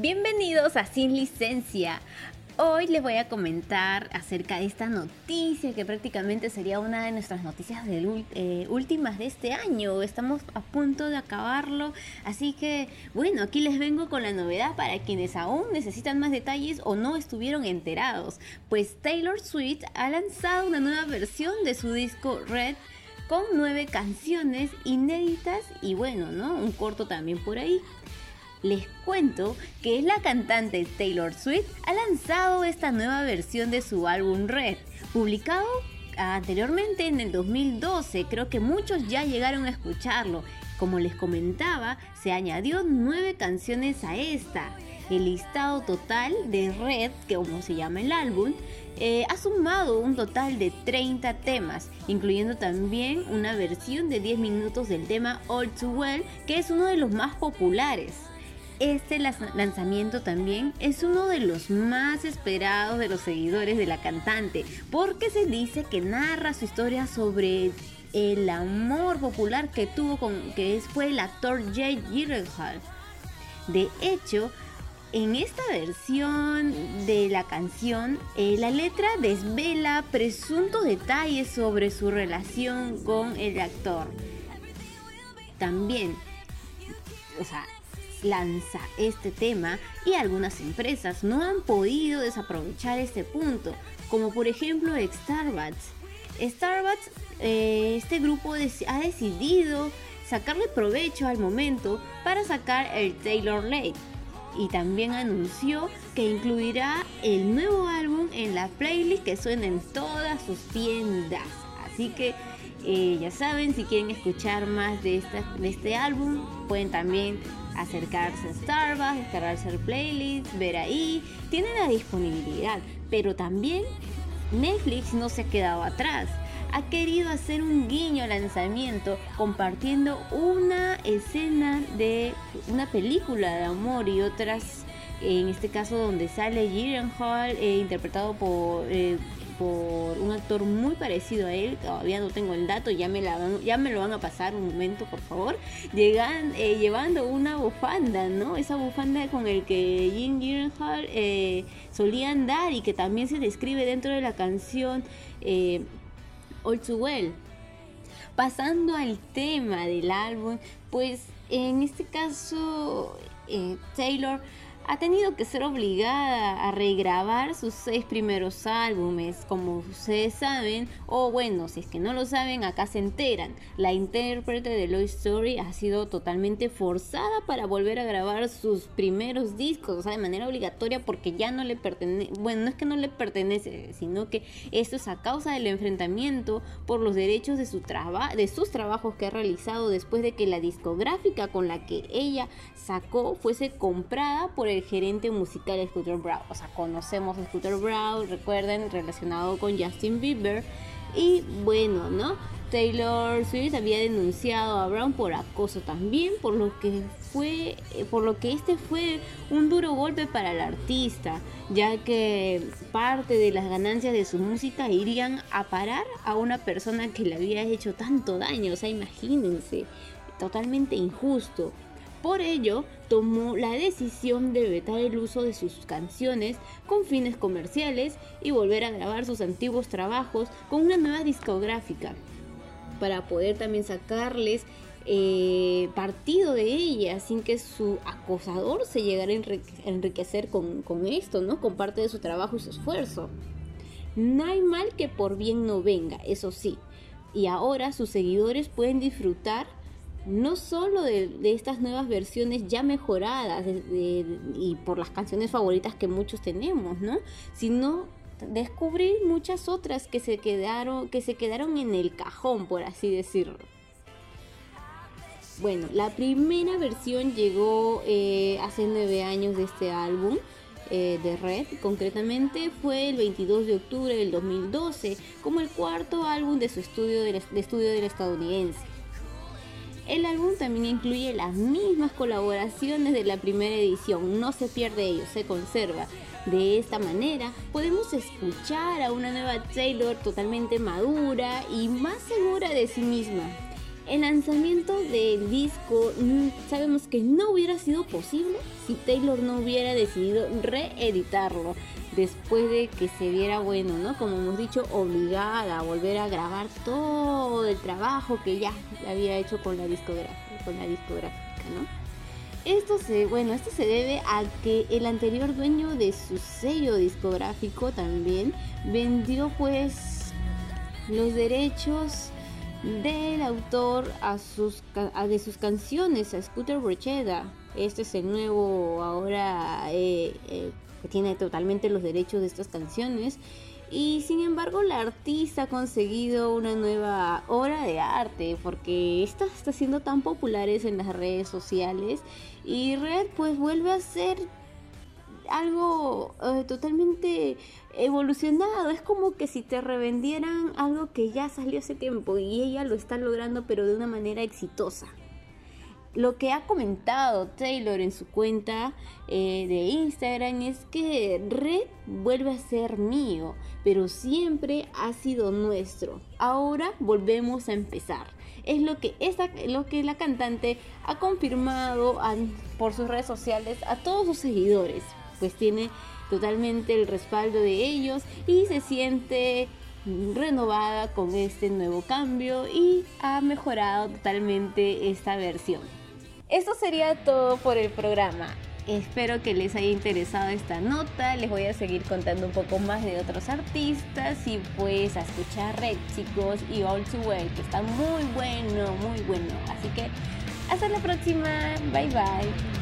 Bienvenidos a Sin Licencia. Hoy les voy a comentar acerca de esta noticia que prácticamente sería una de nuestras noticias últimas de este año. Estamos a punto de acabarlo, así que bueno, aquí les vengo con la novedad para quienes aún necesitan más detalles o no estuvieron enterados. Pues Taylor Swift ha lanzado una nueva versión de su disco Red, con 9 canciones inéditas y bueno, ¿no? Un corto también por ahí. Les cuento que la cantante Taylor Swift ha lanzado esta nueva versión de su álbum Red, publicado anteriormente en el 2012. Creo que muchos ya llegaron a escucharlo. Como les comentaba, se añadió 9 canciones a esta. El listado total de Red, que como se llama el álbum, ha sumado un total de 30 temas, incluyendo también una versión de 10 minutos del tema All Too Well, que es uno de los más populares. Este lanzamiento también es uno de los más esperados de los seguidores de la cantante, porque se dice que narra su historia sobre el amor popular que tuvo fue el actor Jay Gyllenhaal. De hecho, en esta versión de la canción, la letra desvela presuntos detalles sobre su relación con el actor. También, lanza este tema y algunas empresas no han podido desaprovechar este punto, como por ejemplo Starbucks. Este grupo ha decidido sacarle provecho al momento para sacar el Taylor Latte. Y también anunció que incluirá el nuevo álbum en la playlist que suena en todas sus tiendas. Así que ya saben, si quieren escuchar más de este álbum, pueden también acercarse a Starbucks, descargarse el playlist, ver ahí. Tienen la disponibilidad, pero también Netflix no se ha quedado atrás. Ha querido hacer un guiño al lanzamiento compartiendo una escena de una película de amor y otras, en este caso donde sale Gyllenhaal, interpretado por un actor muy parecido a él. Todavía no tengo el dato, ya me lo van a pasar un momento, por favor. Llevando una bufanda, ¿no? Esa bufanda con el que Jim Gyllenhaal solía andar y que también se describe dentro de la canción All Too Well. Pasando al tema del álbum, pues en este caso Taylor ha tenido que ser obligada a regrabar sus 6 primeros álbumes, como ustedes saben, o bueno, si es que no lo saben, acá se enteran. La intérprete de Love Story ha sido totalmente forzada para volver a grabar sus primeros discos, de manera obligatoria, porque ya no le pertenece, bueno, no es que no le pertenece, sino que esto es a causa del enfrentamiento por los derechos de sus trabajos que ha realizado después de que la discográfica con la que ella sacó fuese comprada por el gerente musical Scooter Braun. Conocemos a Scooter Braun, recuerden, relacionado con Justin Bieber. Y bueno, ¿no? Taylor Swift había denunciado a Braun por acoso también, por lo que este fue un duro golpe para el artista, ya que parte de las ganancias de su música irían a parar a una persona que le había hecho tanto daño. Imagínense, totalmente injusto. Por ello, tomó la decisión de vetar el uso de sus canciones con fines comerciales y volver a grabar sus antiguos trabajos con una nueva discográfica para poder también sacarles partido de ella sin que su acosador se llegara a enriquecer con esto, ¿no? Con parte de su trabajo y su esfuerzo. No hay mal que por bien no venga, eso sí. Y ahora sus seguidores pueden disfrutar no solo de estas nuevas versiones ya mejoradas y por las canciones favoritas que muchos tenemos, ¿no? Sino descubrir muchas otras que se quedaron en el cajón, por así decirlo. Bueno, la primera versión llegó hace 9 años de este álbum de Red. Concretamente fue el 22 de octubre del 2012, como el cuarto álbum de su estudio del estadounidense. El álbum también incluye las mismas colaboraciones de la primera edición, no se pierde ello, se conserva. De esta manera podemos escuchar a una nueva Taylor totalmente madura y más segura de sí misma. El lanzamiento del disco sabemos que no hubiera sido posible si Taylor no hubiera decidido reeditarlo después de que se viera, bueno, ¿no?, como hemos dicho, obligada a volver a grabar todo el trabajo que ya había hecho con la discográfica, ¿no? Esto se debe a que el anterior dueño de su sello discográfico también vendió pues los derechos del autor de sus canciones a Scooter Braun. Este es el nuevo ahora que tiene totalmente los derechos de estas canciones. Y sin embargo la artista ha conseguido una nueva obra de arte, porque esta está siendo tan populares en las redes sociales. Y Red pues vuelve a ser algo totalmente evolucionado. Es como que si te revendieran algo que ya salió hace tiempo, y ella lo está logrando pero de una manera exitosa. Lo que ha comentado Taylor en su cuenta de Instagram es que Red vuelve a ser mío, pero siempre ha sido nuestro. Ahora volvemos a empezar. Es lo que la cantante ha confirmado por sus redes sociales a todos sus seguidores. Pues tiene totalmente el respaldo de ellos y se siente renovada con este nuevo cambio y ha mejorado totalmente esta versión. Esto sería todo por el programa. Espero que les haya interesado esta nota. Les voy a seguir contando un poco más de otros artistas y pues a escuchar Red, chicos, y All Too Well, que está muy bueno, muy bueno. Así que hasta la próxima. Bye bye.